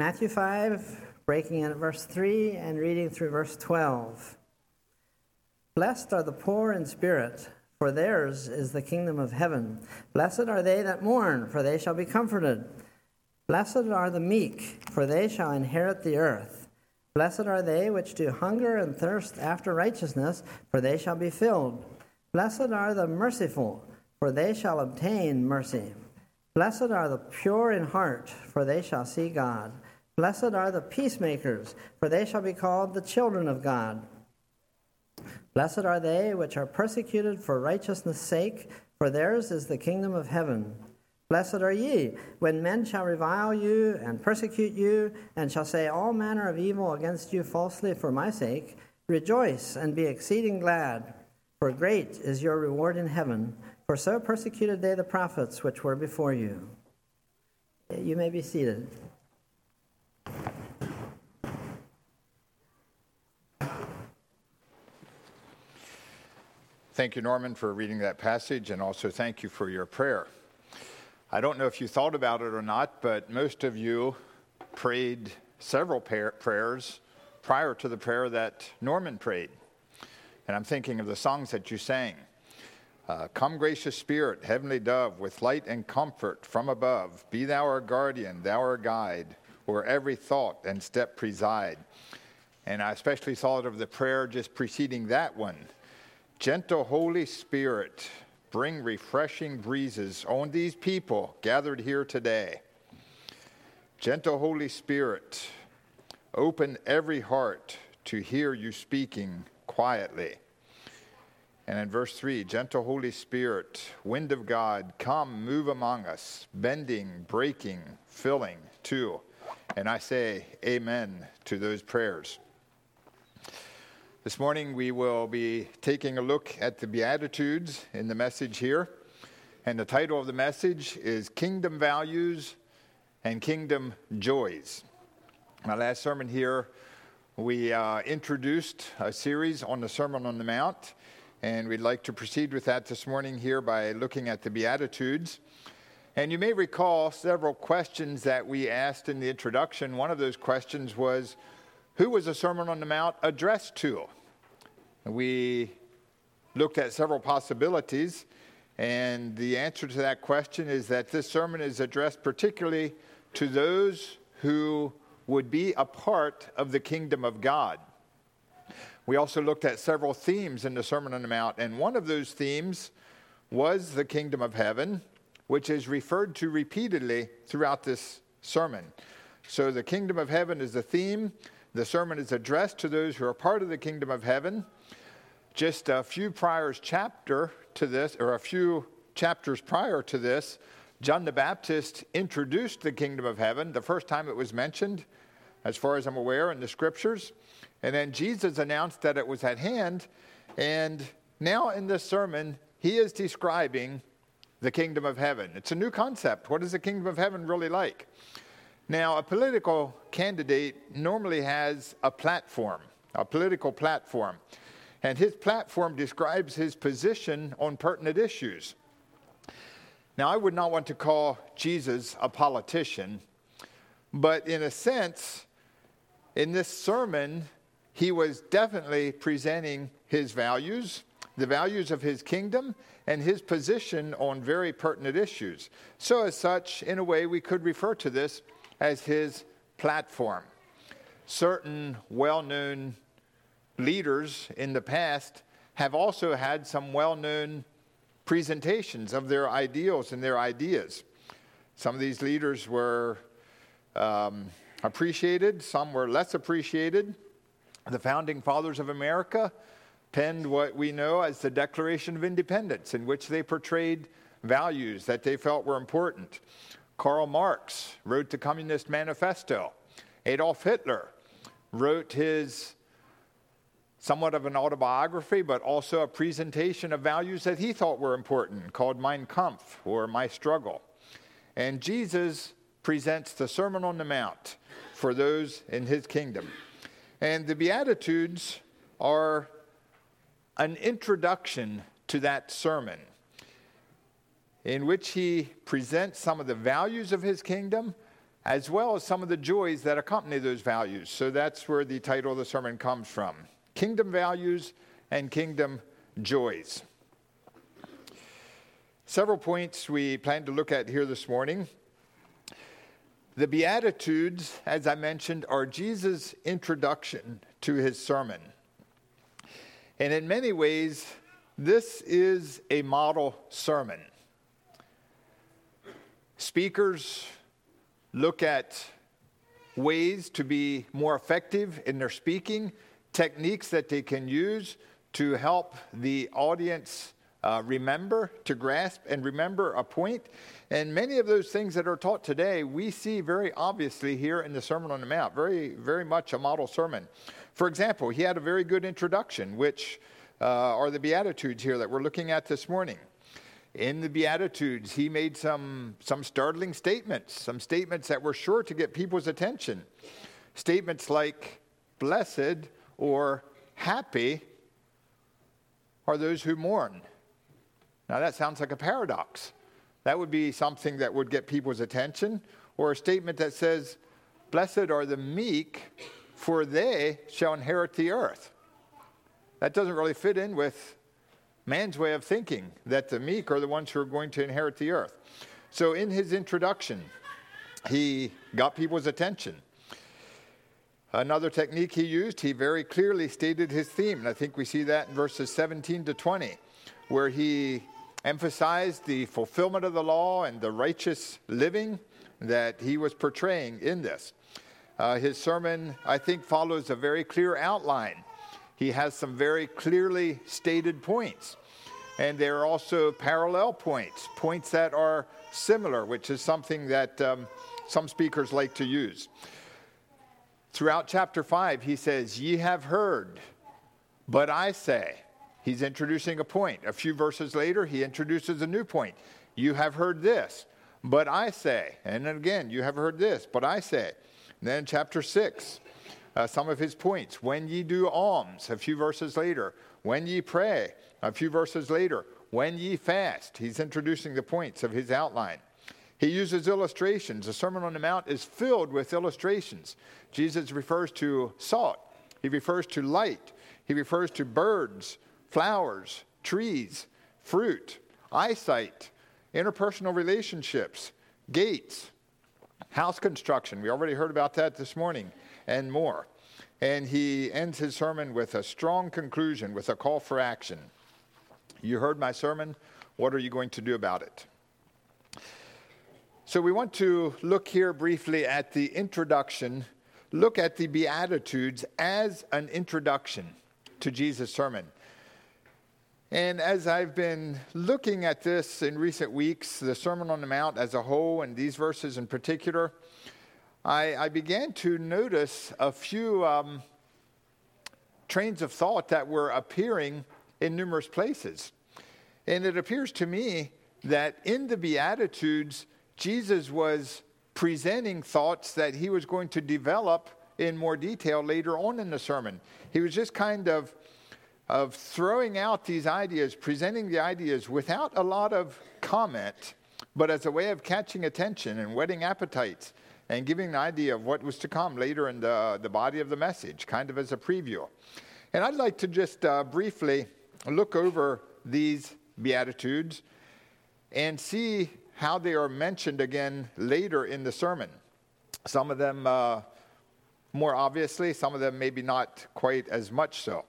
Matthew 5, breaking in at verse 3 and reading through verse 12. Blessed are the poor in spirit, for theirs is the kingdom of heaven. Blessed are they that mourn, for they shall be comforted. Blessed are the meek, for they shall inherit the earth. Blessed are they which do hunger and thirst after righteousness, for they shall be filled. Blessed are the merciful, for they shall obtain mercy. Blessed are the pure in heart, for they shall see God. Blessed are the peacemakers, for they shall be called the children of God. Blessed are they which are persecuted for righteousness' sake, for theirs is the kingdom of heaven. Blessed are ye, when men shall revile you and persecute you, and shall say all manner of evil against you falsely for my sake. Rejoice and be exceeding glad, for great is your reward in heaven. For so persecuted they the prophets which were before you. You may be seated. Thank you, Norman, for reading that passage, and also thank you for your prayer. I don't know if you thought about it or not, but most of you prayed several prayers prior to the prayer that Norman prayed. And I'm thinking of the songs that you sang. Come, gracious Spirit, heavenly dove, with light and comfort from above. Be thou our guardian, thou our guide, where every thought and step preside. And I especially thought of the prayer just preceding that one. Gentle Holy Spirit, bring refreshing breezes on these people gathered here today. Gentle Holy Spirit, open every heart to hear you speaking quietly. And in verse 3, Gentle Holy Spirit, wind of God, come, move among us, bending, breaking, filling, too. And I say amen to those prayers. This morning we will be taking a look at the Beatitudes in the message here, and the title of the message is Kingdom Values and Kingdom Joys. My last sermon here, we introduced a series on the Sermon on the Mount, and we'd like to proceed with that this morning here by looking at the Beatitudes. And you may recall several questions that we asked in the introduction. One of those questions was, who was the Sermon on the Mount addressed to? We looked at several possibilities, and the answer to that question is that this sermon is addressed particularly to those who would be a part of the kingdom of God. We also looked at several themes in the Sermon on the Mount, and one of those themes was the kingdom of heaven, which is referred to repeatedly throughout this sermon. So the kingdom of heaven is the theme. The sermon is addressed to those who are part of the kingdom of heaven. Just a few chapters prior to this, John the Baptist introduced the kingdom of heaven, the first time it was mentioned, as far as I'm aware, in the scriptures. And then Jesus announced that it was at hand. And now in this sermon, he is describing the kingdom of heaven. It's a new concept. What is the kingdom of heaven really like? Now, a political candidate normally has a platform, a political platform, and his platform describes his position on pertinent issues. Now, I would not want to call Jesus a politician, but in a sense, in this sermon, he was definitely presenting his values, the values of his kingdom, and his position on very pertinent issues. So as such, in a way, we could refer to this as his platform. Certain well-known leaders in the past have also had some well-known presentations of their ideals and their ideas. Some of these leaders were appreciated, some were less appreciated. The founding fathers of America penned what we know as the Declaration of Independence, in which they portrayed values that they felt were important. Karl Marx wrote the Communist Manifesto. Adolf Hitler wrote his somewhat of an autobiography, but also a presentation of values that he thought were important, called Mein Kampf, or My Struggle. And Jesus presents the Sermon on the Mount for those in his kingdom. And the Beatitudes are an introduction to that sermon, in which he presents some of the values of his kingdom, as well as some of the joys that accompany those values. So that's where the title of the sermon comes from, Kingdom Values and Kingdom Joys. Several points we plan to look at here this morning. The Beatitudes, as I mentioned, are Jesus' introduction to his sermon. And in many ways, this is a model sermon. Speakers look at ways to be more effective in their speaking, techniques that they can use to help the audience remember, to grasp and remember a point. And many of those things that are taught today, we see very obviously here in the Sermon on the Mount, very, very much a model sermon. For example, he had a very good introduction, which are the Beatitudes here that we're looking at this morning. In the Beatitudes, he made some startling statements, some statements that were sure to get people's attention. Statements like blessed or happy are those who mourn. Now that sounds like a paradox. That would be something that would get people's attention, or a statement that says, blessed are the meek, for they shall inherit the earth. That doesn't really fit in with man's way of thinking, that the meek are the ones who are going to inherit the earth. So in his introduction, he got people's attention. Another technique he used, he very clearly stated his theme, and I think we see that in verses 17 to 20, where he emphasized the fulfillment of the law and the righteous living that he was portraying in this. His sermon, I think, follows a very clear outline. He has some very clearly stated points, and there are also parallel points, points that are similar, which is something that some speakers like to use. Throughout chapter 5, he says, ye have heard, but I say. He's introducing a point. A few verses later, he introduces a new point. You have heard this, but I say. And then again, you have heard this, but I say. And then chapter 6. Some of his points, when ye do alms, a few verses later, when ye pray, a few verses later, when ye fast. He's introducing the points of his outline. He uses illustrations. The Sermon on the Mount is filled with illustrations. Jesus refers to salt. He refers to light. He refers to birds, flowers, trees, fruit, eyesight, interpersonal relationships, gates, house construction. We already heard about that this morning. And more. And he ends his sermon with a strong conclusion, with a call for action. You heard my sermon. What are you going to do about it? So we want to look here briefly at the introduction, look at the Beatitudes as an introduction to Jesus' sermon. And as I've been looking at this in recent weeks, the Sermon on the Mount as a whole, and these verses in particular, I began to notice a few trains of thought that were appearing in numerous places. And it appears to me that in the Beatitudes, Jesus was presenting thoughts that he was going to develop in more detail later on in the sermon. He was just kind of throwing out these ideas, presenting the ideas without a lot of comment, but as a way of catching attention and whetting appetites, and giving an idea of what was to come later in the body of the message, kind of as a preview. And I'd like to just briefly look over these Beatitudes and see how they are mentioned again later in the sermon. Some of them more obviously, some of them maybe not quite as much so.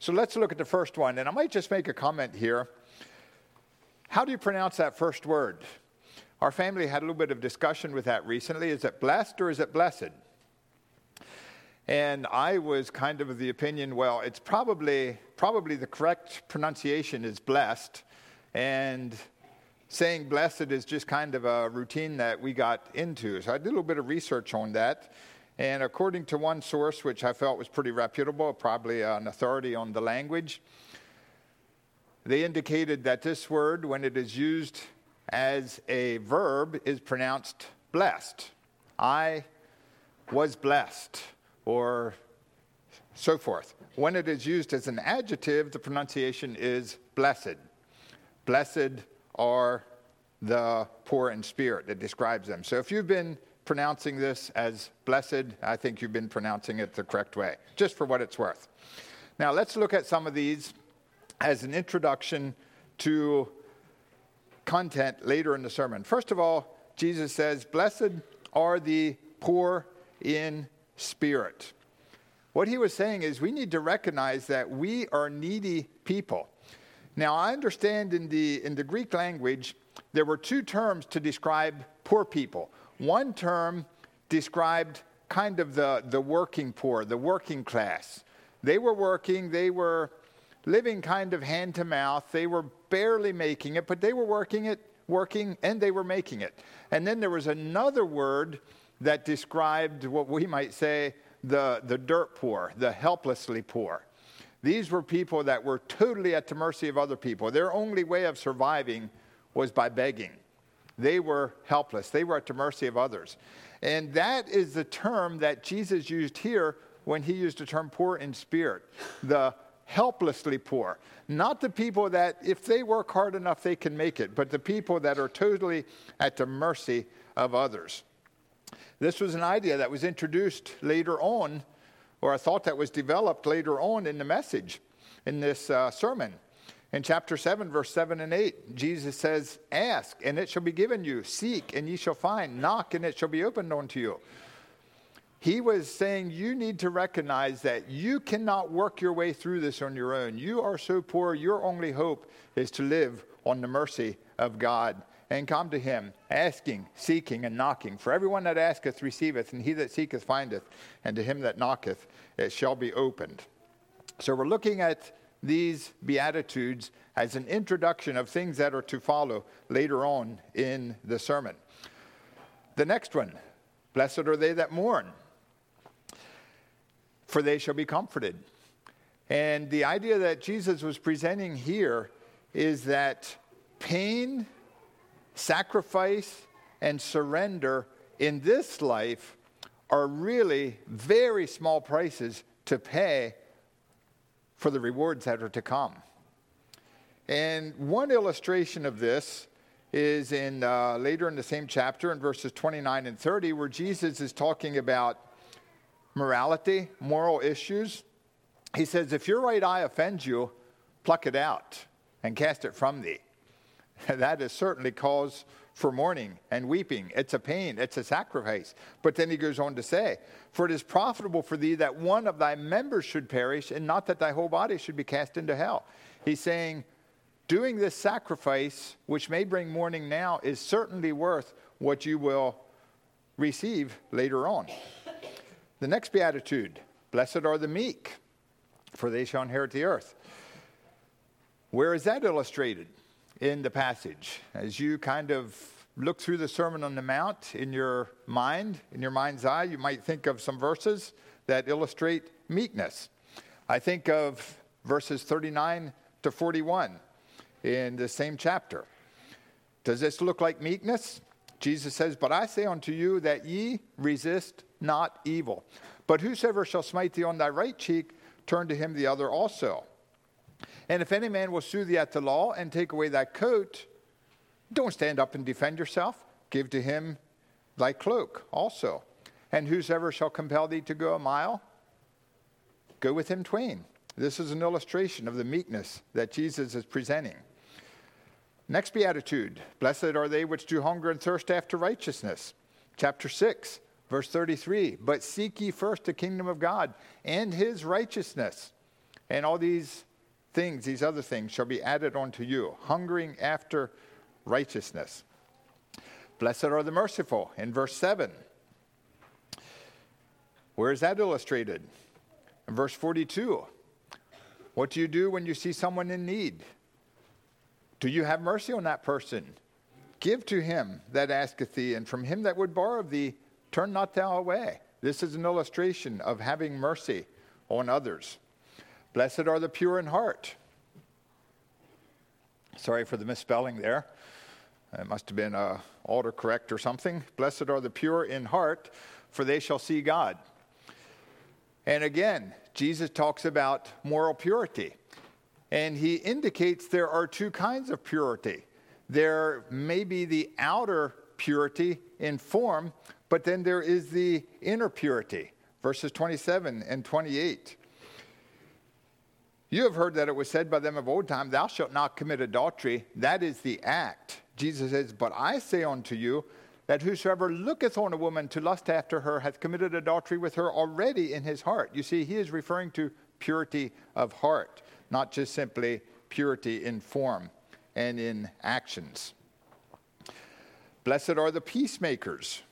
So let's look at the first one, and I might just make a comment here. How do you pronounce that first word? Our family had a little bit of discussion with that recently. Is it blessed or is it blessed? And I was kind of the opinion, well, it's probably the correct pronunciation is blessed. And saying blessed is just kind of a routine that we got into. So I did a little bit of research on that. And according to one source, which I felt was pretty reputable, probably an authority on the language, they indicated that this word, when it is used as a verb, is pronounced blessed. I was blessed, or so forth. When it is used as an adjective, the pronunciation is blessed. Blessed are the poor in spirit. It describes them. So if you've been pronouncing this as blessed. I think you've been pronouncing it the correct way, just for what it's worth. Now, let's look at some of these as an introduction to content later in the sermon. First of all, Jesus says, "Blessed are the poor in spirit." What he was saying is we need to recognize that we are needy people. Now, I understand in the Greek language, there were two terms to describe poor people. One term described kind of the working poor, the working class. They were working, they were living kind of hand to mouth. They were barely making it, but they were working, and they were making it. And then there was another word that described what we might say the dirt poor, the helplessly poor. These were people that were totally at the mercy of other people. Their only way of surviving was by begging. They were helpless. They were at the mercy of others. And that is the term that Jesus used here when he used the term poor in spirit, the helplessly poor. Not the people that, if they work hard enough, they can make it, but the people that are totally at the mercy of others. This was an idea that was introduced later on, or a thought that was developed later on in the message, in this sermon. In chapter 7, verse 7 and 8, Jesus says, "Ask, and it shall be given you. Seek, and ye shall find. Knock, and it shall be opened unto you." He was saying you need to recognize that you cannot work your way through this on your own. You are so poor, your only hope is to live on the mercy of God and come to him, asking, seeking, and knocking. For everyone that asketh receiveth, and he that seeketh findeth, and to him that knocketh it shall be opened. So we're looking at these Beatitudes as an introduction of things that are to follow later on in the sermon. The next one, "Blessed are they that mourn, for they shall be comforted." And the idea that Jesus was presenting here is that pain, sacrifice, and surrender in this life are really very small prices to pay for the rewards that are to come. And one illustration of this is in later in the same chapter in verses 29 and 30, where Jesus is talking about morality, moral issues. He says, "If your right eye offends you, pluck it out and cast it from thee." That is certainly cause for mourning and weeping. It's a pain. It's a sacrifice. But then he goes on to say, "For it is profitable for thee that one of thy members should perish, and not that thy whole body should be cast into hell." He's saying, doing this sacrifice, which may bring mourning now, is certainly worth what you will receive later on. The next Beatitude, "Blessed are the meek, for they shall inherit the earth." Where is that illustrated? In the passage, as you kind of look through the Sermon on the Mount in your mind, in your mind's eye, you might think of some verses that illustrate meekness. I think of verses 39 to 41 in the same chapter. Does this look like meekness? Jesus says, "But I say unto you that ye resist not evil, but whosoever shall smite thee on thy right cheek, turn to him the other also. And if any man will sue thee at the law and take away thy coat, don't stand up and defend yourself. Give to him thy cloak also. And whosoever shall compel thee to go a mile, go with him twain." This is an illustration of the meekness that Jesus is presenting. Next Beatitude, "Blessed are they which do hunger and thirst after righteousness." Chapter 6, verse 33, "But seek ye first the kingdom of God and his righteousness, and all these things, these other things, shall be added unto you." Hungering after righteousness. "Blessed are the merciful," in verse 7. Where is that illustrated? In verse 42. What do you do when you see someone in need? Do you have mercy on that person? "Give to him that asketh thee, and from him that would borrow of thee, turn not thou away." This is an illustration of having mercy on others. "Blessed are the pure in heart." Sorry for the misspelling there. It must have been an autocorrect or something. "Blessed are the pure in heart, for they shall see God." And again, Jesus talks about moral purity. And he indicates there are two kinds of purity. There may be the outer purity in form, But then there is the inner purity, verses 27 and 28. You have heard that it was said by them of old time, thou shalt not commit adultery. That is the act. Jesus says, but I say unto you, that whosoever looketh on a woman to lust after her hath committed adultery with her already in his heart. You see, he is referring to purity of heart, not just simply purity in form and in actions. Blessed are the peacemakers.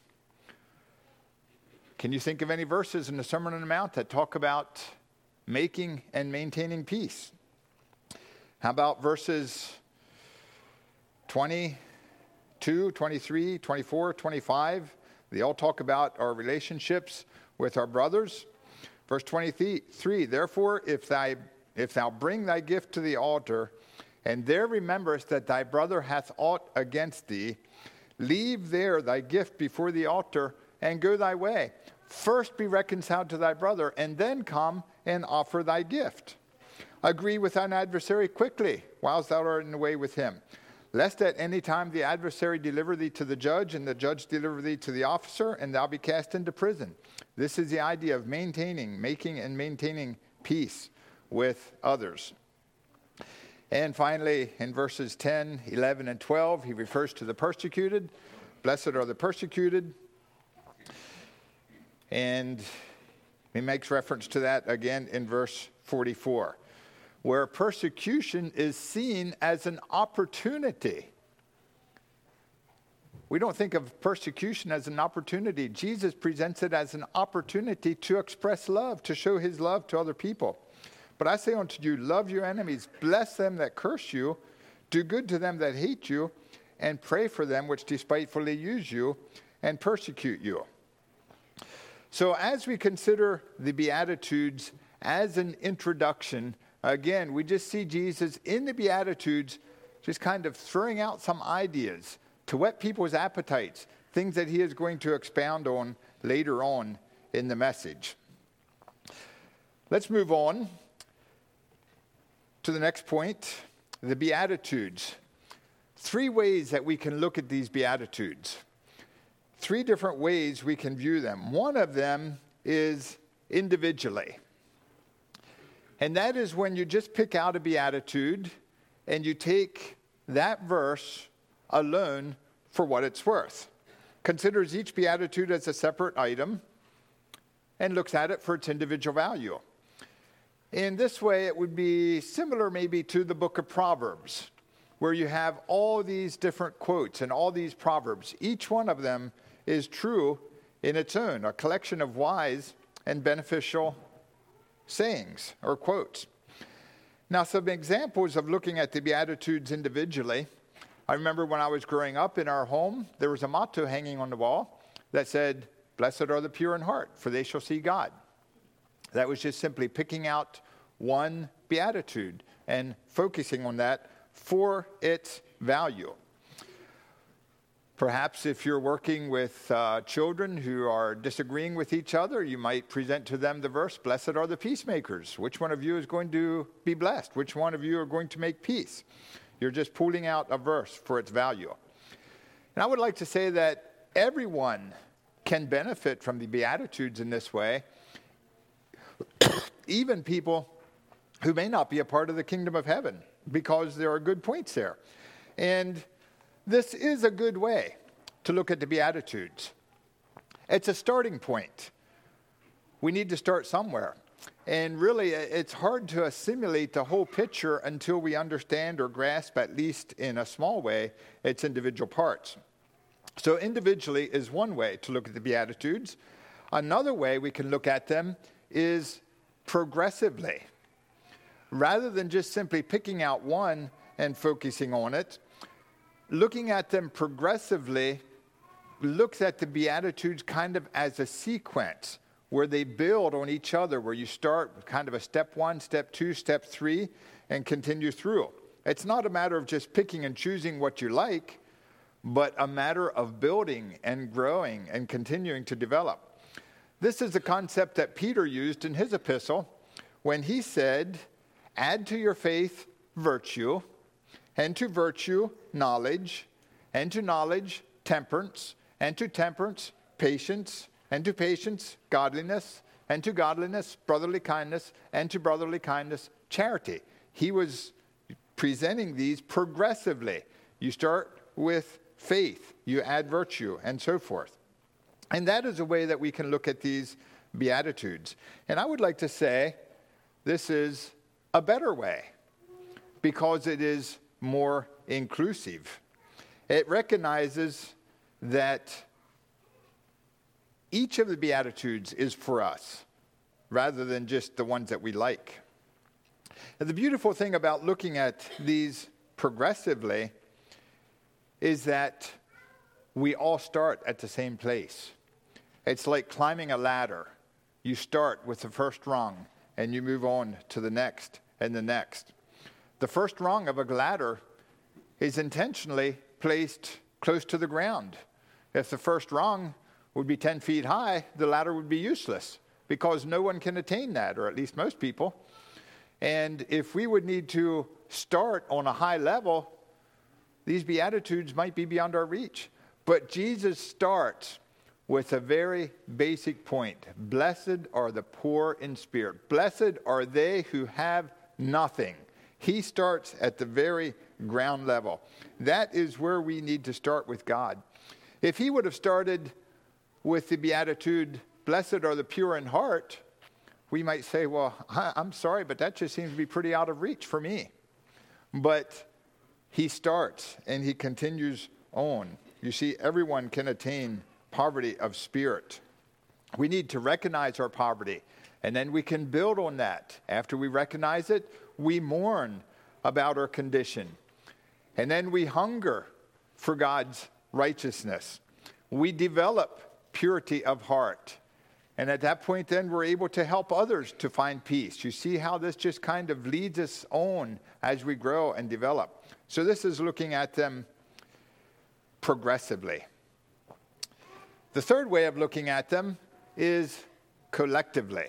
Can you think of any verses in the Sermon on the Mount that talk about making and maintaining peace? How about verses 22, 23, 24, 25? They all talk about our relationships with our brothers. Verse 23, therefore, if thou bring thy gift to the altar, and there rememberest that thy brother hath aught against thee, leave there thy gift before the altar, and go thy way. First be reconciled to thy brother, and then come and offer thy gift. Agree with thine adversary quickly, whilst thou art in the way with him, lest at any time the adversary deliver thee to the judge, and the judge deliver thee to the officer, and thou be cast into prison. This is the idea of making and maintaining peace with others. And finally, in verses 10, 11, and 12, he refers to the persecuted. Blessed are the persecuted. And he makes reference to that again in verse 44, where persecution is seen as an opportunity. We don't think of persecution as an opportunity. Jesus presents it as an opportunity to express love, to show his love to other people. But I say unto you, love your enemies, bless them that curse you, do good to them that hate you, and pray for them which despitefully use you and persecute you. So as we consider the Beatitudes as an introduction, again, we just see Jesus in the Beatitudes just kind of throwing out some ideas to whet people's appetites, things that he is going to expound on later on in the message. Let's move on to the next point, the Beatitudes. Three ways that we can look at these Beatitudes. Three different ways we can view them. One of them is individually. And that is when you just pick out a beatitude and you take that verse alone for what it's worth. Considers each beatitude as a separate item and looks at it for its individual value. In this way, it would be similar maybe to the book of Proverbs, where you have all these different quotes and all these proverbs. Each one of them is true in its own, a collection of wise and beneficial sayings or quotes. Now, some examples of looking at the Beatitudes individually. I remember when I was growing up in our home, there was a motto hanging on the wall that said, blessed are the pure in heart, for they shall see God. That was just simply picking out one beatitude and focusing on that for its value. Perhaps if you're working with children who are disagreeing with each other, you might present to them the verse, blessed are the peacemakers. Which one of you is going to be blessed? Which one of you are going to make peace? You're just pulling out a verse for its value. And I would like to say that everyone can benefit from the Beatitudes in this way, even people who may not be a part of the kingdom of heaven, because there are good points there. And this is a good way to look at the Beatitudes. It's a starting point. We need to start somewhere. And really, it's hard to assimilate the whole picture until we understand or grasp, at least in a small way, its individual parts. So individually is one way to look at the Beatitudes. Another way we can look at them is progressively. Rather than just simply picking out one and focusing on it, looking at them progressively looks at the Beatitudes kind of as a sequence where they build on each other, where you start with kind of a step one, step two, step three, and continue through. It's not a matter of just picking and choosing what you like, but a matter of building and growing and continuing to develop. This is the concept that Peter used in his epistle when he said, add to your faith virtue, and to virtue knowledge, and to knowledge temperance, and to temperance patience, and to patience, godliness, and to godliness, brotherly kindness, and to brotherly kindness, charity. He was presenting these progressively. You start with faith, you add virtue, and so forth. And that is a way that we can look at these Beatitudes. And I would like to say this is a better way because it is more inclusive. It recognizes that each of the Beatitudes is for us rather than just the ones that we like. And the beautiful thing about looking at these progressively is that we all start at the same place. It's like climbing a ladder. You start with the first rung and you move on to the next and the next. The first rung of a ladder is intentionally placed close to the ground. If the first rung would be 10 feet high, the ladder would be useless because no one can attain that, or at least most people. And if we would need to start on a high level, these Beatitudes might be beyond our reach. But Jesus starts with a very basic point. Blessed are the poor in spirit. Blessed are they who have nothing. He starts at the very ground level. That is where we need to start with God. If he would have started with the Beatitude, blessed are the pure in heart, we might say, well, I'm sorry, but that just seems to be pretty out of reach for me. But he starts and he continues on. You see, everyone can attain poverty of spirit. We need to recognize our poverty, and then we can build on that. After we recognize it, we mourn about our condition. And then we hunger for God's righteousness. We develop purity of heart. And at that point, then, we're able to help others to find peace. You see how this just kind of leads us on as we grow and develop. So this is looking at them progressively. The third way of looking at them is collectively,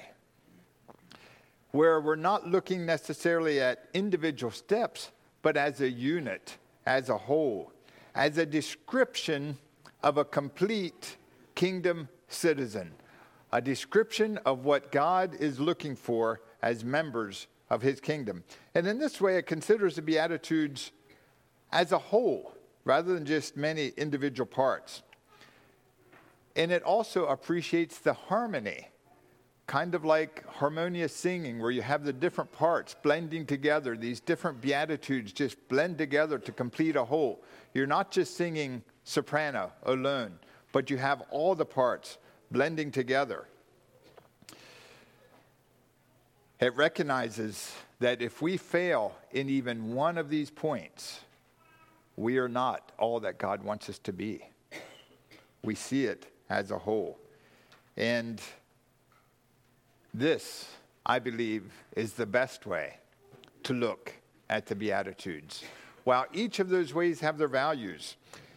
where we're not looking necessarily at individual steps, but as a unit, as a whole, as a description of a complete kingdom citizen. A description of what God is looking for as members of his kingdom. And in this way, it considers the Beatitudes as a whole, rather than just many individual parts. And it also appreciates the harmony, kind of like harmonious singing, where you have the different parts blending together. These different Beatitudes just blend together to complete a whole. You're not just singing soprano alone, but you have all the parts blending together. It recognizes that if we fail in even one of these points, we are not all that God wants us to be. We see it as a whole. And this, I believe, is the best way to look at the Beatitudes. While each of those ways have their values,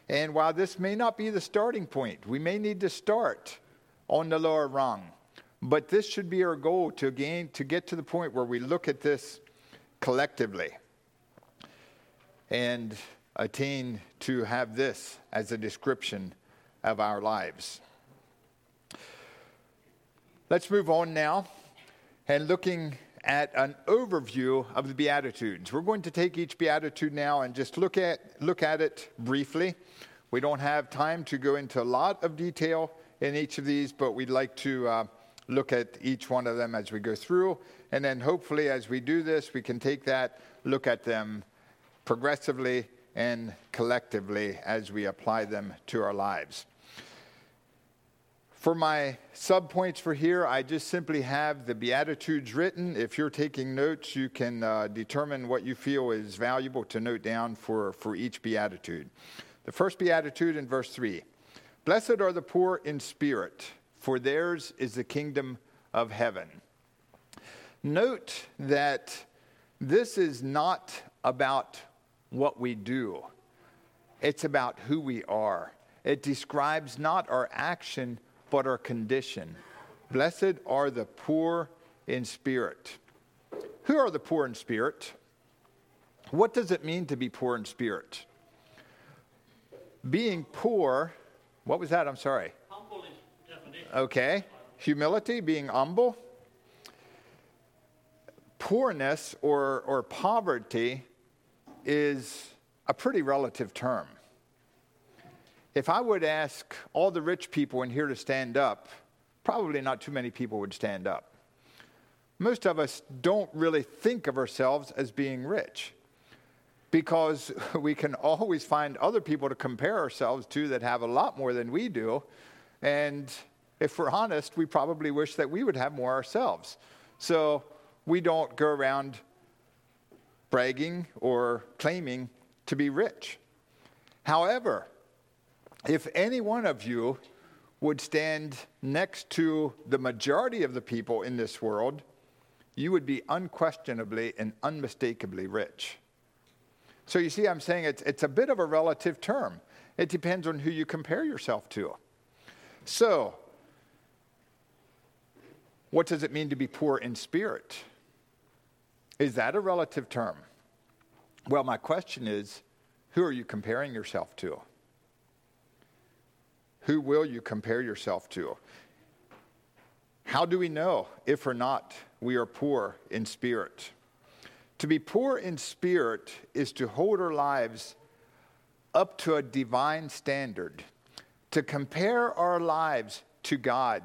and while this may not be the starting point, we may need to start on the lower rung. But this should be our goal to get to the point where we look at this collectively and attain to have this as a description of our lives. Let's move on now and looking at an overview of the Beatitudes. We're going to take each Beatitude now and just look at it briefly. We don't have time to go into a lot of detail in each of these, but we'd like to look at each one of them as we go through. And then hopefully as we do this, we can take that, look at them progressively and collectively as we apply them to our lives. For my subpoints for here, I just simply have the Beatitudes written. If you're taking notes, you can determine what you feel is valuable to note down for each Beatitude. The first Beatitude in verse 3. Blessed are the poor in spirit, for theirs is the kingdom of heaven. Note that this is not about what we do. It's about who we are. It describes not our action, but our condition. Blessed are the poor in spirit. Who are the poor in spirit? What does it mean to be poor in spirit? Being poor... What was that? I'm sorry. Humble in Okay. Humility, being humble. Poorness or poverty is a pretty relative term. If I would ask all the rich people in here to stand up, probably not too many people would stand up. Most of us don't really think of ourselves as being rich because we can always find other people to compare ourselves to that have a lot more than we do. And if we're honest, we probably wish that we would have more ourselves. So we don't go around bragging or claiming to be rich. However, if any one of you would stand next to the majority of the people in this world, you would be unquestionably and unmistakably rich. So you see, I'm saying it's a bit of a relative term. It depends on who you compare yourself to. So, what does it mean to be poor in spirit? Is that a relative term? Well, my question is, who are you comparing yourself to? Who will you compare yourself to? How do we know if or not we are poor in spirit? To be poor in spirit is to hold our lives up to a divine standard, to compare our lives to God.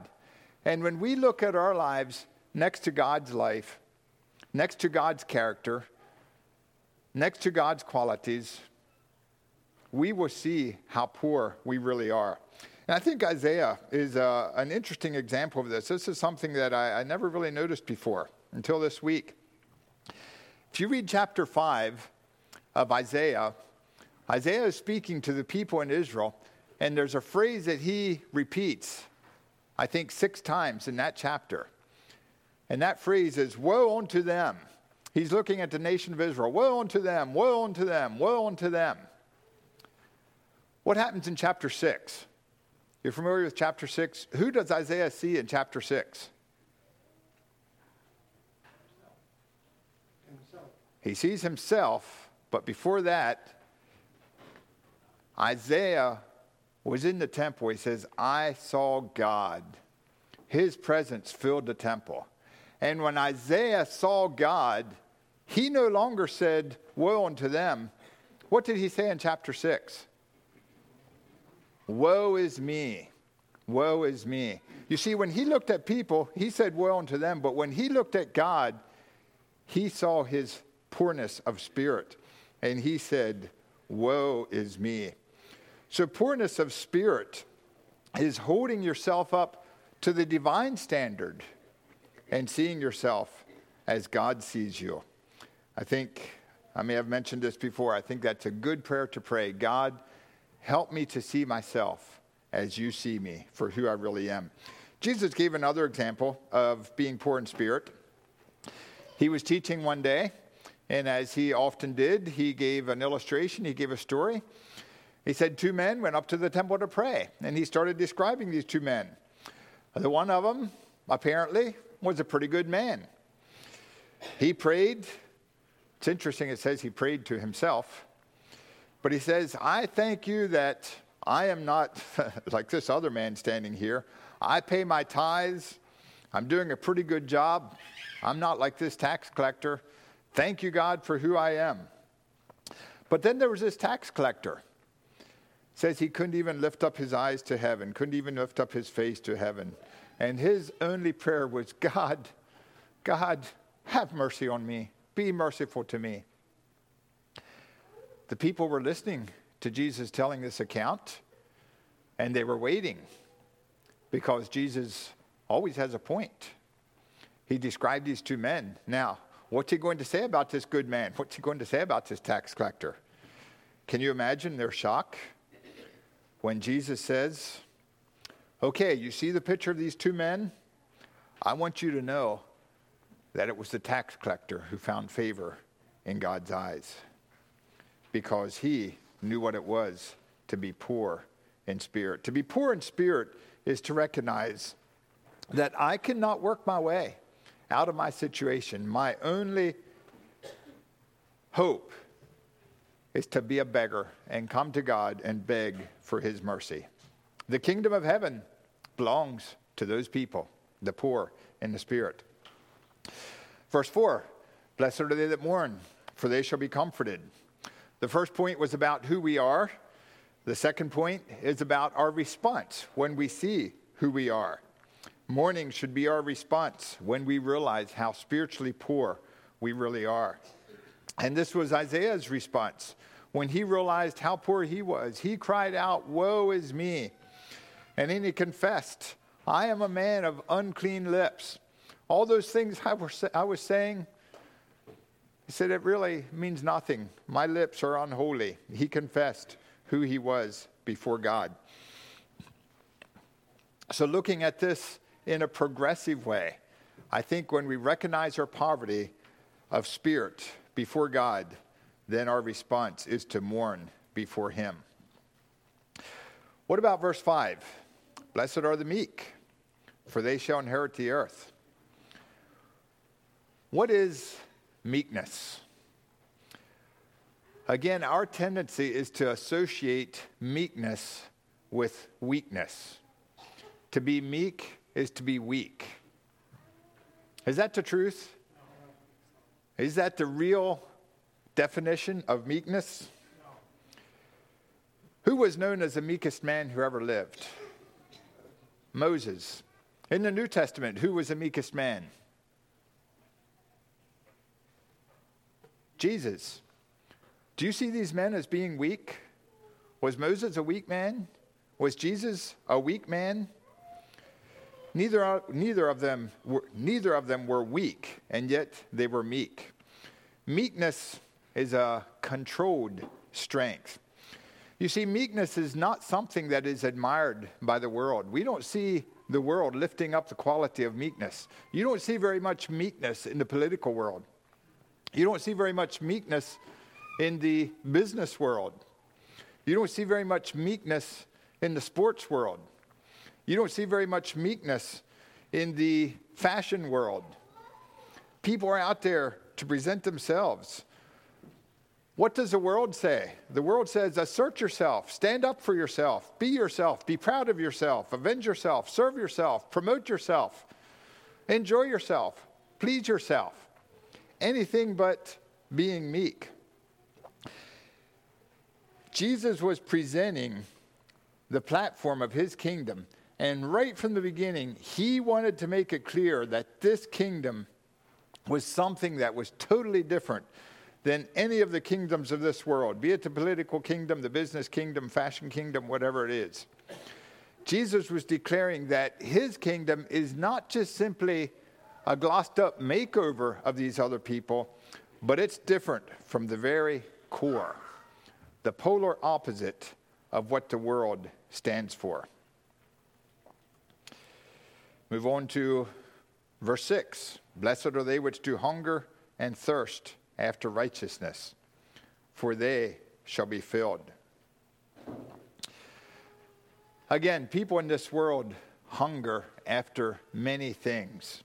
And when we look at our lives next to God's life, next to God's character, next to God's qualities, we will see how poor we really are. And I think Isaiah is an interesting example of this. This is something that I never really noticed before until this week. If you read chapter 5 of Isaiah, Isaiah is speaking to the people in Israel, and there's a phrase that he repeats, I think, 6 times in that chapter. And that phrase is, woe unto them. He's looking at the nation of Israel. Woe unto them, woe unto them, woe unto them. What happens in chapter 6? You're familiar with chapter 6? Who does Isaiah see in chapter 6? Himself. He sees himself, but before that, Isaiah was in the temple. He says, I saw God. His presence filled the temple. And when Isaiah saw God, he no longer said, woe unto them. What did he say in chapter 6? Woe is me. Woe is me. You see, when he looked at people, he said woe unto them. But when he looked at God, he saw his poorness of spirit. And he said, woe is me. So poorness of spirit is holding yourself up to the divine standard and seeing yourself as God sees you. I think, I may have mentioned this before, I think that's a good prayer to pray. God, help me to see myself as you see me for who I really am. Jesus gave another example of being poor in spirit. He was teaching one day, and as he often did, he gave an illustration. He gave a story. He said 2 men went up to the temple to pray, and he started describing these 2 men. The one of them, apparently, was a pretty good man. He prayed. It's interesting, it says he prayed to himself. But he says, I thank you that I am not like this other man standing here. I pay my tithes. I'm doing a pretty good job. I'm not like this tax collector. Thank you, God, for who I am. But then there was this tax collector. It says he couldn't even lift up his eyes to heaven, couldn't even lift up his face to heaven. And his only prayer was, God, have mercy on me. Be merciful to me. The people were listening to Jesus telling this account, and they were waiting because Jesus always has a point. He described these 2 men. Now, what's he going to say about this good man? What's he going to say about this tax collector? Can you imagine their shock when Jesus says, okay, you see the picture of these 2 men? I want you to know that it was the tax collector who found favor in God's eyes, because he knew what it was to be poor in spirit. To be poor in spirit is to recognize that I cannot work my way out of my situation. My only hope is to be a beggar and come to God and beg for his mercy. The kingdom of heaven belongs to those people, the poor in the spirit. Verse 4, blessed are they that mourn, for they shall be comforted. The first point was about who we are. The second point is about our response when we see who we are. Mourning should be our response when we realize how spiritually poor we really are. And this was Isaiah's response. When he realized how poor he was, he cried out, "Woe is me." And then he confessed, "I am a man of unclean lips." All those things I was saying, he said, it really means nothing. My lips are unholy. He confessed who he was before God. So looking at this in a progressive way, I think when we recognize our poverty of spirit before God, then our response is to mourn before him. What about verse 5? Blessed are the meek, for they shall inherit the earth. What is meekness? Again, our tendency is to associate meekness with weakness. To be meek is to be weak. Is that the truth? Is that the real definition of meekness? Who was known as the meekest man who ever lived? Moses. In the New Testament, who was the meekest man? Jesus. Do you see these men as being weak? Was Moses a weak man? Was Jesus a weak man? Neither of them were weak, and yet they were meek. Meekness is a controlled strength. You see, meekness is not something that is admired by the world. We don't see the world lifting up the quality of meekness. You don't see very much meekness in the political world. You don't see very much meekness in the business world. You don't see very much meekness in the sports world. You don't see very much meekness in the fashion world. People are out there to present themselves. What does the world say? The world says, assert yourself, stand up for yourself, be yourself, be proud of yourself, avenge yourself, serve yourself, promote yourself, enjoy yourself, please yourself. Anything but being meek. Jesus was presenting the platform of his kingdom, and right from the beginning, he wanted to make it clear that this kingdom was something that was totally different than any of the kingdoms of this world, be it the political kingdom, the business kingdom, fashion kingdom, whatever it is. Jesus was declaring that his kingdom is not just simply a glossed-up makeover of these other people, but it's different from the very core, the polar opposite of what the world stands for. Move on to verse 6. Blessed are they which do hunger and thirst after righteousness, for they shall be filled. Again, people in this world hunger after many things.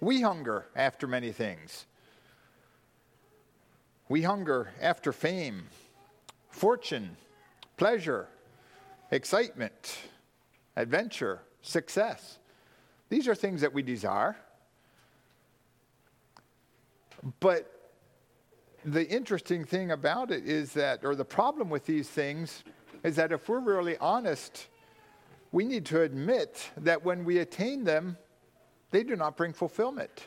We hunger after many things. We hunger after fame, fortune, pleasure, excitement, adventure, success. These are things that we desire. But the interesting thing about it is that, or the problem with these things, is that if we're really honest, we need to admit that when we attain them, they do not bring fulfillment.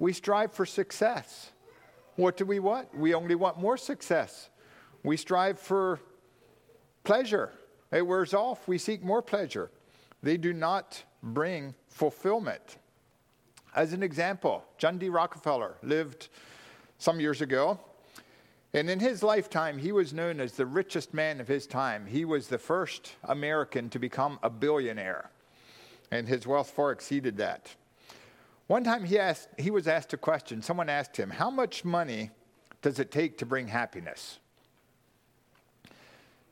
We strive for success. What do we want? We only want more success. We strive for pleasure. It wears off. We seek more pleasure. They do not bring fulfillment. As an example, John D. Rockefeller lived some years ago, and in his lifetime, he was known as the richest man of his time. He was the first American to become a billionaire. And his wealth far exceeded that. One time he was asked a question. Someone asked him, how much money does it take to bring happiness?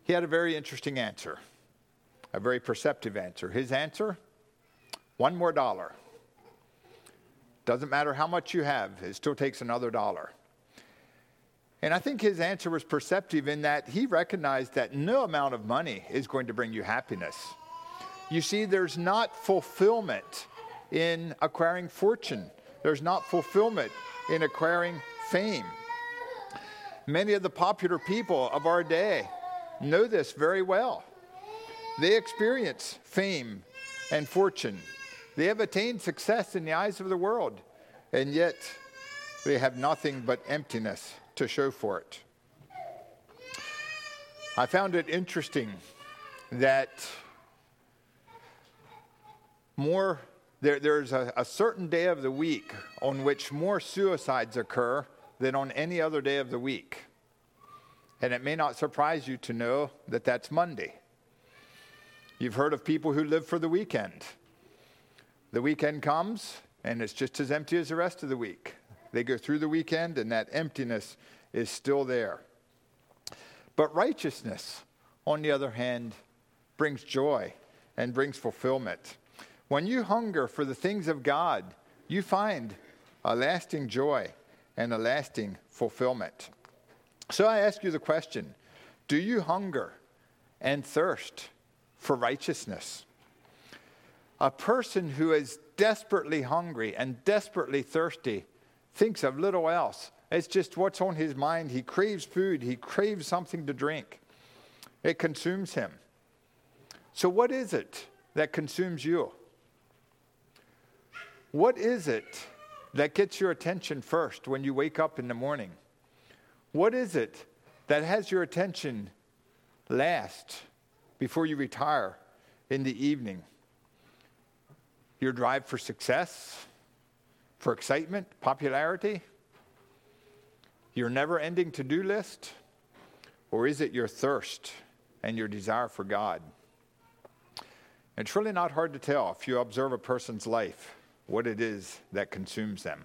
He had a very interesting answer, a very perceptive answer. His answer, $1 more. Doesn't matter how much you have, it still takes another dollar. And I think his answer was perceptive in that he recognized that no amount of money is going to bring you happiness. You see, there's not fulfillment in acquiring fortune. There's not fulfillment in acquiring fame. Many of the popular people of our day know this very well. They experience fame and fortune. They have attained success in the eyes of the world, and yet they have nothing but emptiness to show for it. I found it interesting that there's a certain day of the week on which more suicides occur than on any other day of the week. And it may not surprise you to know that that's Monday. You've heard of people who live for the weekend. The weekend comes, and it's just as empty as the rest of the week. They go through the weekend, and that emptiness is still there. But righteousness, on the other hand, brings joy and brings fulfillment. When you hunger for the things of God, you find a lasting joy and a lasting fulfillment. So I ask you the question, do you hunger and thirst for righteousness? A person who is desperately hungry and desperately thirsty thinks of little else. It's just what's on his mind. He craves food. He craves something to drink. It consumes him. So what is it that consumes you? What is it that gets your attention first when you wake up in the morning? What is it that has your attention last before you retire in the evening? Your drive for success, for excitement, popularity? Your never-ending to-do list? Or is it your thirst and your desire for God? It's really not hard to tell if you observe a person's life what it is that consumes them.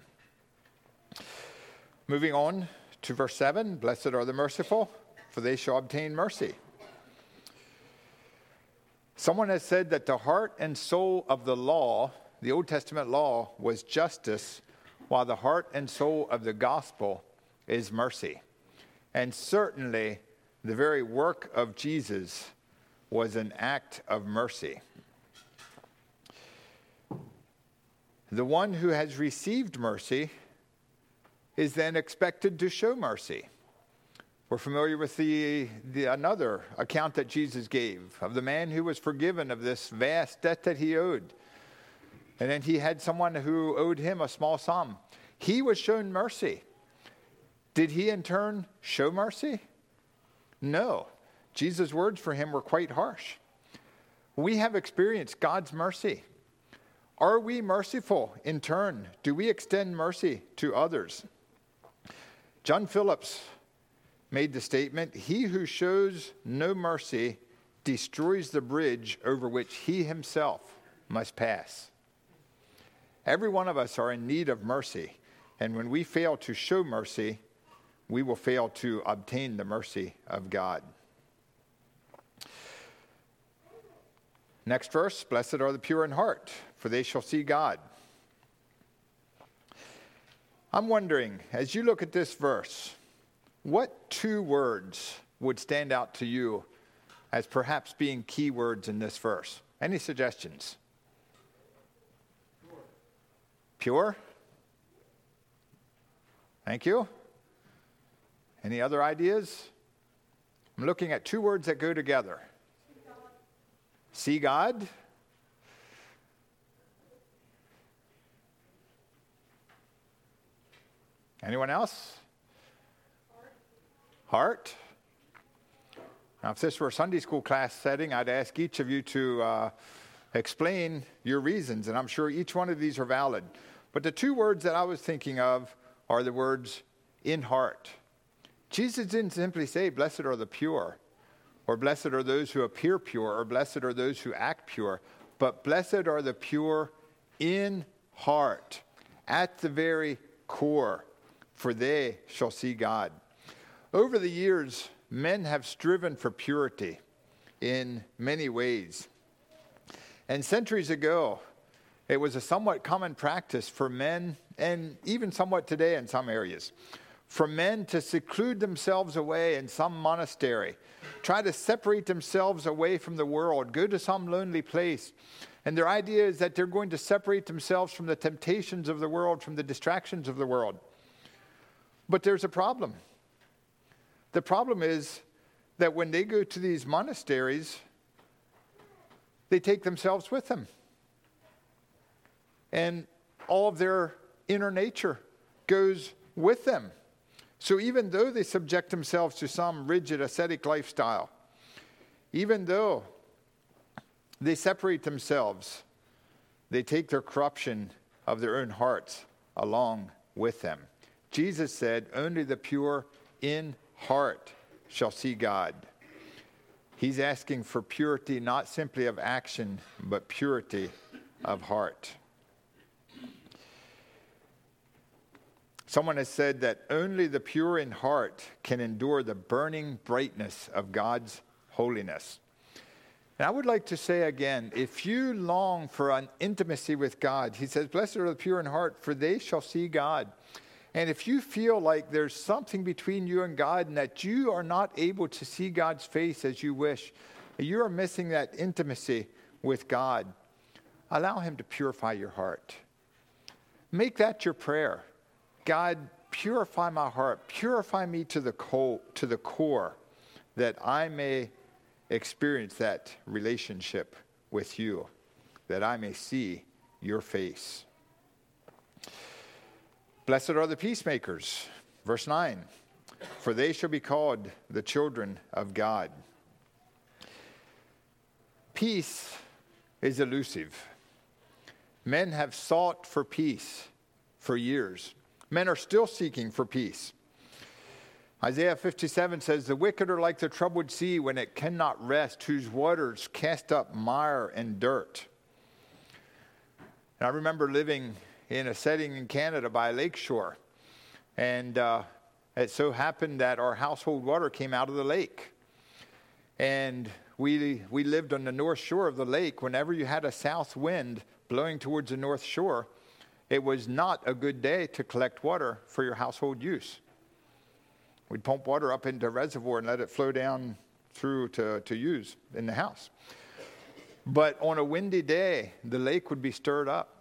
Moving on to verse 7, blessed are the merciful, for they shall obtain mercy. Someone has said that the heart and soul of the law, the Old Testament law, was justice, while the heart and soul of the gospel is mercy. And certainly, the very work of Jesus was an act of mercy. The one who has received mercy is then expected to show mercy. We're familiar with another account that Jesus gave of the man who was forgiven of this vast debt that he owed. And then he had someone who owed him a small sum. He was shown mercy. Did he in turn show mercy? No. Jesus' words for him were quite harsh. We have experienced God's mercy. Are we merciful in turn? Do we extend mercy to others? John Phillips made the statement, he who shows no mercy destroys the bridge over which he himself must pass. Every one of us are in need of mercy, and when we fail to show mercy, we will fail to obtain the mercy of God. Next verse, blessed are the pure in heart, for they shall see God. I'm wondering, as you look at this verse, what two words would stand out to you as perhaps being key words in this verse? Any suggestions? Pure? Thank you. Any other ideas? I'm looking at two words that go together. See God. Anyone else? Heart. Now, if this were a Sunday school class setting, I'd ask each of you to explain your reasons, and I'm sure each one of these are valid. But the two words that I was thinking of are the words in heart. Jesus didn't simply say, blessed are the pure, or blessed are those who appear pure, or blessed are those who act pure, but blessed are the pure in heart, at the very core, for they shall see God. Over the years, men have striven for purity in many ways. And centuries ago, it was a somewhat common practice for men, and even somewhat today in some areas, for men to seclude themselves away in some monastery, try to separate themselves away from the world, go to some lonely place. And their idea is that they're going to separate themselves from the temptations of the world, from the distractions of the world. But there's a problem. The problem is that when they go to these monasteries, they take themselves with them. And all of their inner nature goes with them. So even though they subject themselves to some rigid ascetic lifestyle, even though they separate themselves, they take their corruption of their own hearts along with them. Jesus said, only the pure in heart shall see God. He's asking for purity, not simply of action, but purity of heart. Someone has said that only the pure in heart can endure the burning brightness of God's holiness. And I would like to say again, if you long for an intimacy with God, he says, blessed are the pure in heart, for they shall see God. And if you feel like there's something between you and God and that you are not able to see God's face as you wish, you are missing that intimacy with God. Allow him to purify your heart. Make that your prayer. God, purify my heart, purify me to the core, that I may experience that relationship with you, that I may see your face. Blessed are the peacemakers, verse 9, for they shall be called the children of God. Peace is elusive. Men have sought for peace for years. Men are still seeking for peace. Isaiah 57 says, the wicked are like the troubled sea when it cannot rest, whose waters cast up mire and dirt. And I remember living in a setting in Canada by a lakeshore. And it so happened that our household water came out of the lake. And we lived on the north shore of the lake. Whenever you had a south wind blowing towards the north shore, it was not a good day to collect water for your household use. We'd pump water up into a reservoir and let it flow down through to use in the house. But on a windy day, the lake would be stirred up.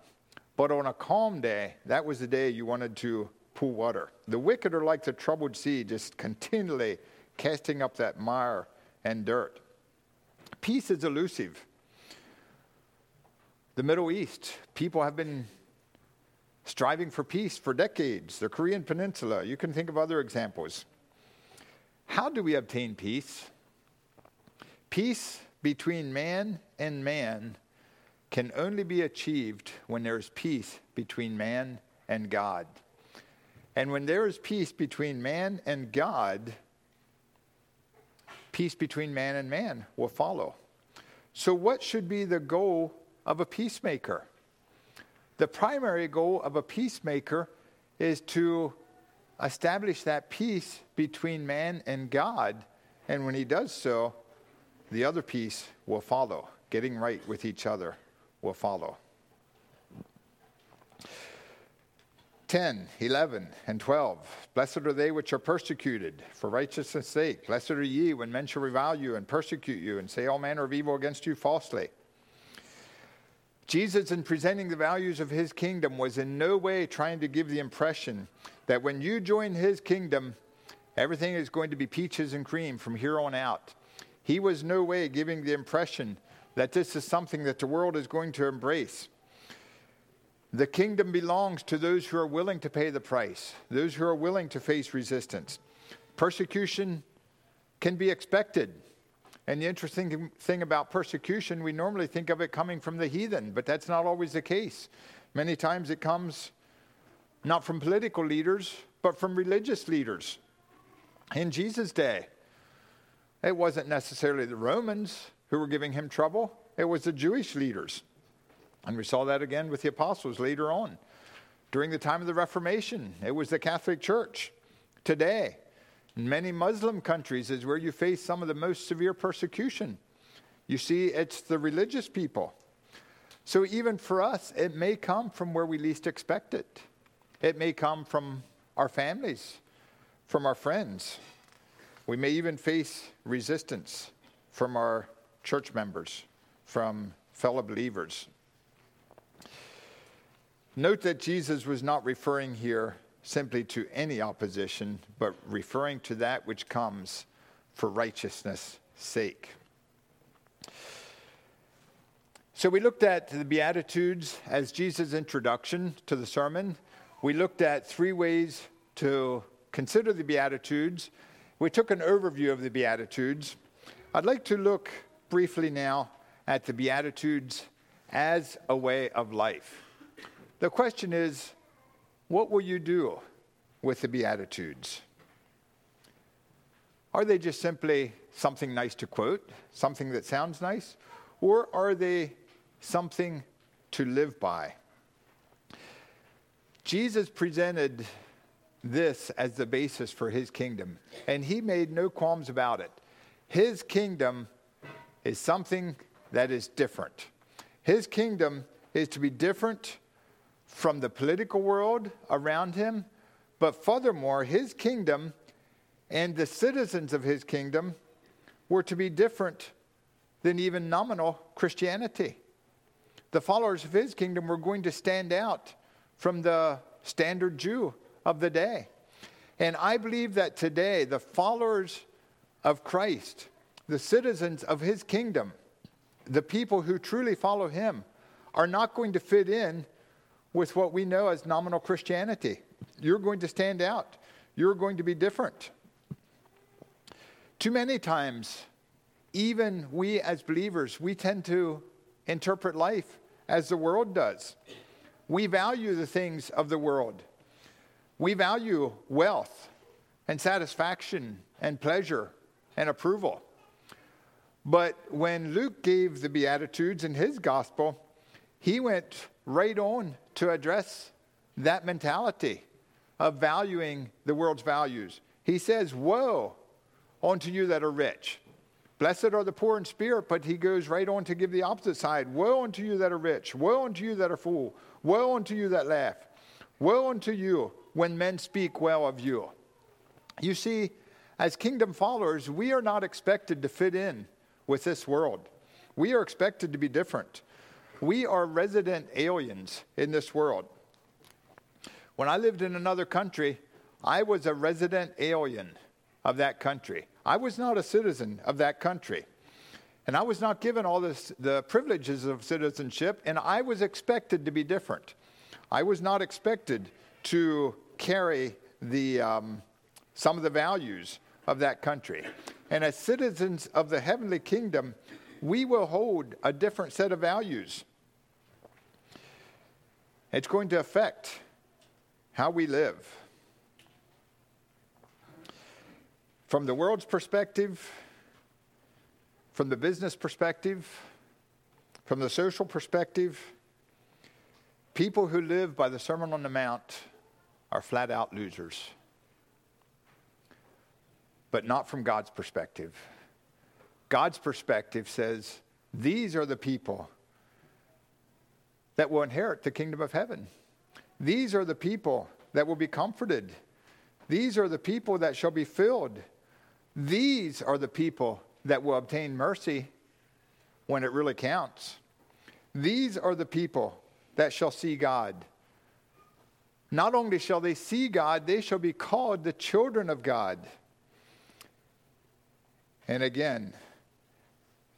But on a calm day, that was the day you wanted to pool water. The wicked are like the troubled sea, just continually casting up that mire and dirt. Peace is elusive. The Middle East, people have been striving for peace for decades, the Korean Peninsula. You can think of other examples. How do we obtain peace? Peace between man and man can only be achieved when there is peace between man and God. And when there is peace between man and God, peace between man and man will follow. So what should be the goal of a peacemaker? The primary goal of a peacemaker is to establish that peace between man and God. And when he does so, the other peace will follow. Getting right with each other will follow. 10, 11, and 12. Blessed are they which are persecuted for righteousness' sake. Blessed are ye when men shall revile you and persecute you and say all manner of evil against you falsely. Jesus, in presenting the values of his kingdom, was in no way trying to give the impression that when you join his kingdom, everything is going to be peaches and cream from here on out. He was no way giving the impression that this is something that the world is going to embrace. The kingdom belongs to those who are willing to pay the price, those who are willing to face resistance. Persecution can be expected. And the interesting thing about persecution, we normally think of it coming from the heathen, but that's not always the case. Many times it comes not from political leaders, but from religious leaders. In Jesus' day, it wasn't necessarily the Romans who were giving him trouble. It was the Jewish leaders. And we saw that again with the apostles later on. During the time of the Reformation, it was the Catholic Church. Today, in many Muslim countries is where you face some of the most severe persecution. You see, it's the religious people. So even for us, it may come from where we least expect it. It may come from our families, from our friends. We may even face resistance from our church members, from fellow believers. Note that Jesus was not referring here simply to any opposition, but referring to that which comes for righteousness' sake. So we looked at the Beatitudes as Jesus' introduction to the sermon. We looked at three ways to consider the Beatitudes. We took an overview of the Beatitudes. I'd like to look briefly now at the Beatitudes as a way of life. The question is, what will you do with the Beatitudes? Are they just simply something nice to quote, something that sounds nice, or are they something to live by? Jesus presented this as the basis for his kingdom, and he made no qualms about it. His kingdom is something that is different. His kingdom is to be different from the political world around him, but furthermore, his kingdom and the citizens of his kingdom were to be different than even nominal Christianity. The followers of his kingdom were going to stand out from the standard Jew of the day. And I believe that today the followers of Christ, the citizens of his kingdom, the people who truly follow him, are not going to fit in with what we know as nominal Christianity. You're going to stand out. You're going to be different. Too many times, even we as believers, we tend to interpret life as the world does. We value the things of the world. We value wealth and satisfaction and pleasure and approval. But when Luke gave the Beatitudes in his gospel, he went right on to address that mentality of valuing the world's values. He says, "Woe unto you that are rich. Blessed are the poor in spirit," but he goes right on to give the opposite side. "Woe unto you that are rich. Woe unto you that are full. Woe unto you that laugh. Woe unto you when men speak well of you." You see, as kingdom followers, we are not expected to fit in with this world. We are expected to be different. We are resident aliens in this world. When I lived in another country, I was a resident alien of that country. I was not a citizen of that country. And I was not given all this, the privileges of citizenship, and I was expected to be different. I was not expected to carry the some of the values of that country. And as citizens of the heavenly kingdom, we will hold a different set of values. It's going to affect how we live. From the world's perspective, from the business perspective, from the social perspective, people who live by the Sermon on the Mount are flat out losers. But not from God's perspective. God's perspective says, these are the people that will inherit the kingdom of heaven. These are the people that will be comforted. These are the people that shall be filled. These are the people that will obtain mercy when it really counts. These are the people that shall see God. Not only shall they see God, they shall be called the children of God. And again,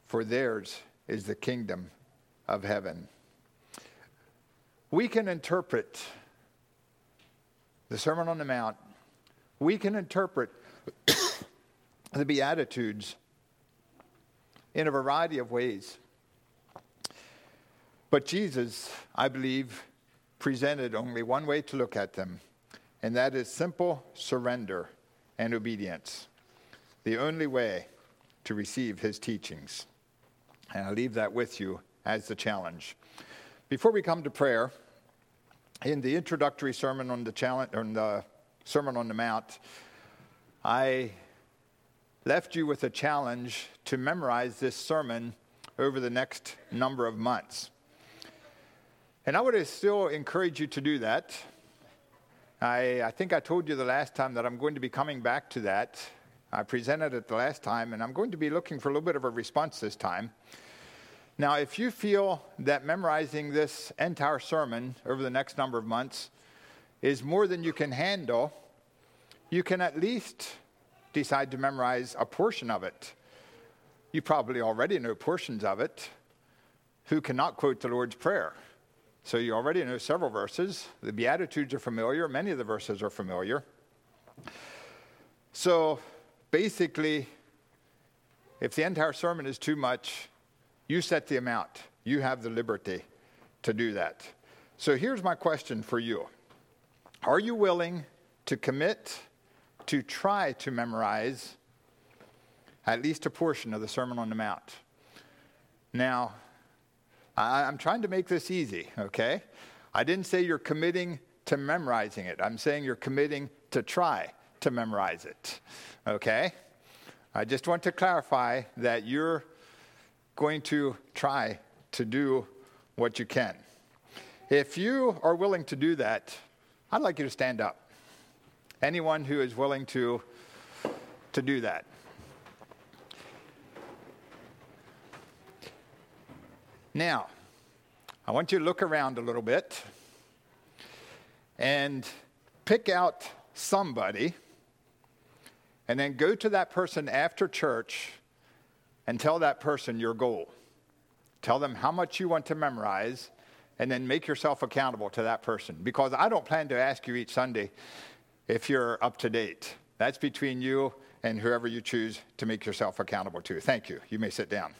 for theirs is the kingdom of heaven. We can interpret the Sermon on the Mount. We can interpret the Beatitudes in a variety of ways. But Jesus, I believe, presented only one way to look at them, and that is simple surrender and obedience. The only way to receive his teachings. And I leave that with you as the challenge. Before we come to prayer, in the introductory sermon on the Sermon on the Mount, I left you with a challenge to memorize this sermon over the next number of months. And I would still encourage you to do that. I think I told you the last time that I'm going to be coming back to that. I presented it the last time, and I'm going to be looking for a little bit of a response this time. Now, if you feel that memorizing this entire sermon over the next number of months is more than you can handle, you can at least decide to memorize a portion of it. You probably already know portions of it. Who cannot quote the Lord's Prayer? So you already know several verses. The Beatitudes are familiar. Many of the verses are familiar. So basically, if the entire sermon is too much, you set the amount. You have the liberty to do that. So here's my question for you. Are you willing to commit to try to memorize at least a portion of the Sermon on the Mount? Now, I'm trying to make this easy, okay? I didn't say you're committing to memorizing it. I'm saying you're committing to try to memorize it, okay? I just want to clarify that you're going to try to do what you can. If you are willing to do that, I'd like you to stand up. Anyone who is willing to do that. Now, I want you to look around a little bit and pick out somebody and then go to that person after church and tell that person your goal. Tell them how much you want to memorize and then make yourself accountable to that person, because I don't plan to ask you each Sunday if you're up to date. That's between you and whoever you choose to make yourself accountable to. Thank you. You may sit down.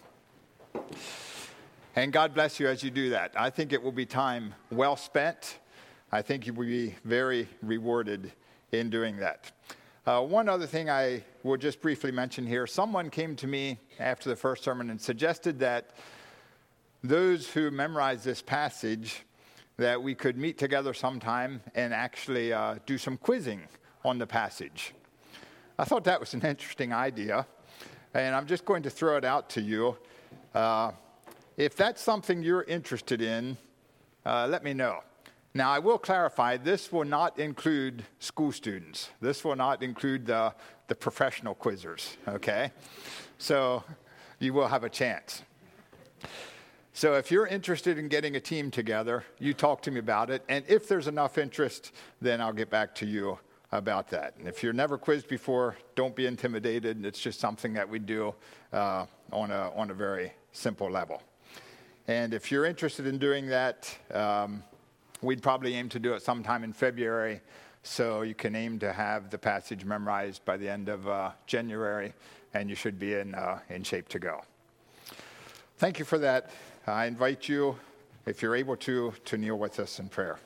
And God bless you as you do that. I think it will be time well spent. I think you will be very rewarded in doing that. One other thing I will just briefly mention here. Someone came to me after the first sermon and suggested that those who memorize this passage, that we could meet together sometime and actually do some quizzing on the passage. I thought that was an interesting idea, and I'm just going to throw it out to you. If that's something you're interested in, let me know. Now, I will clarify, this will not include school students. This will not include the professional quizzers, okay? So you will have a chance. So if you're interested in getting a team together, you talk to me about it. And if there's enough interest, then I'll get back to you about that. And if you're never quizzed before, don't be intimidated. It's just something that we do on a very simple level. And if you're interested in doing that, we'd probably aim to do it sometime in February. So you can aim to have the passage memorized by the end of January, and you should be in shape to go. Thank you for that. I invite you, if you're able to kneel with us in prayer.